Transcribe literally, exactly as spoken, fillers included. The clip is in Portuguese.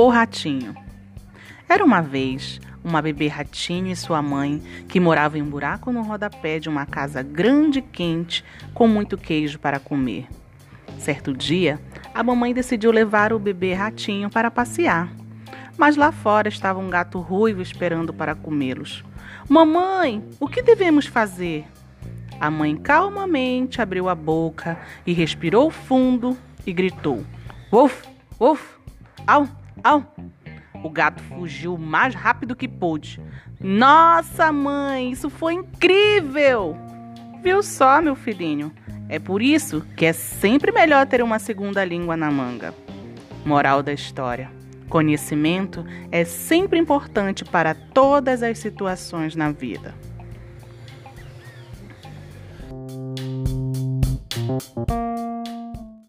O Ratinho. Era uma vez uma bebê ratinho e sua mãe que morava em um buraco no rodapé de uma casa grande e quente com muito queijo para comer. Certo dia, a mamãe decidiu levar o bebê ratinho para passear. Mas lá fora estava um gato ruivo esperando para comê-los. Mamãe, o que devemos fazer? A mãe calmamente abriu a boca e respirou fundo e gritou: "Uf, uf, au, au." O gato fugiu o mais rápido que pôde. Nossa, mãe, isso foi incrível! Viu só, meu filhinho? É por isso que é sempre melhor ter uma segunda língua na manga. Moral da história: conhecimento é sempre importante para todas as situações na vida.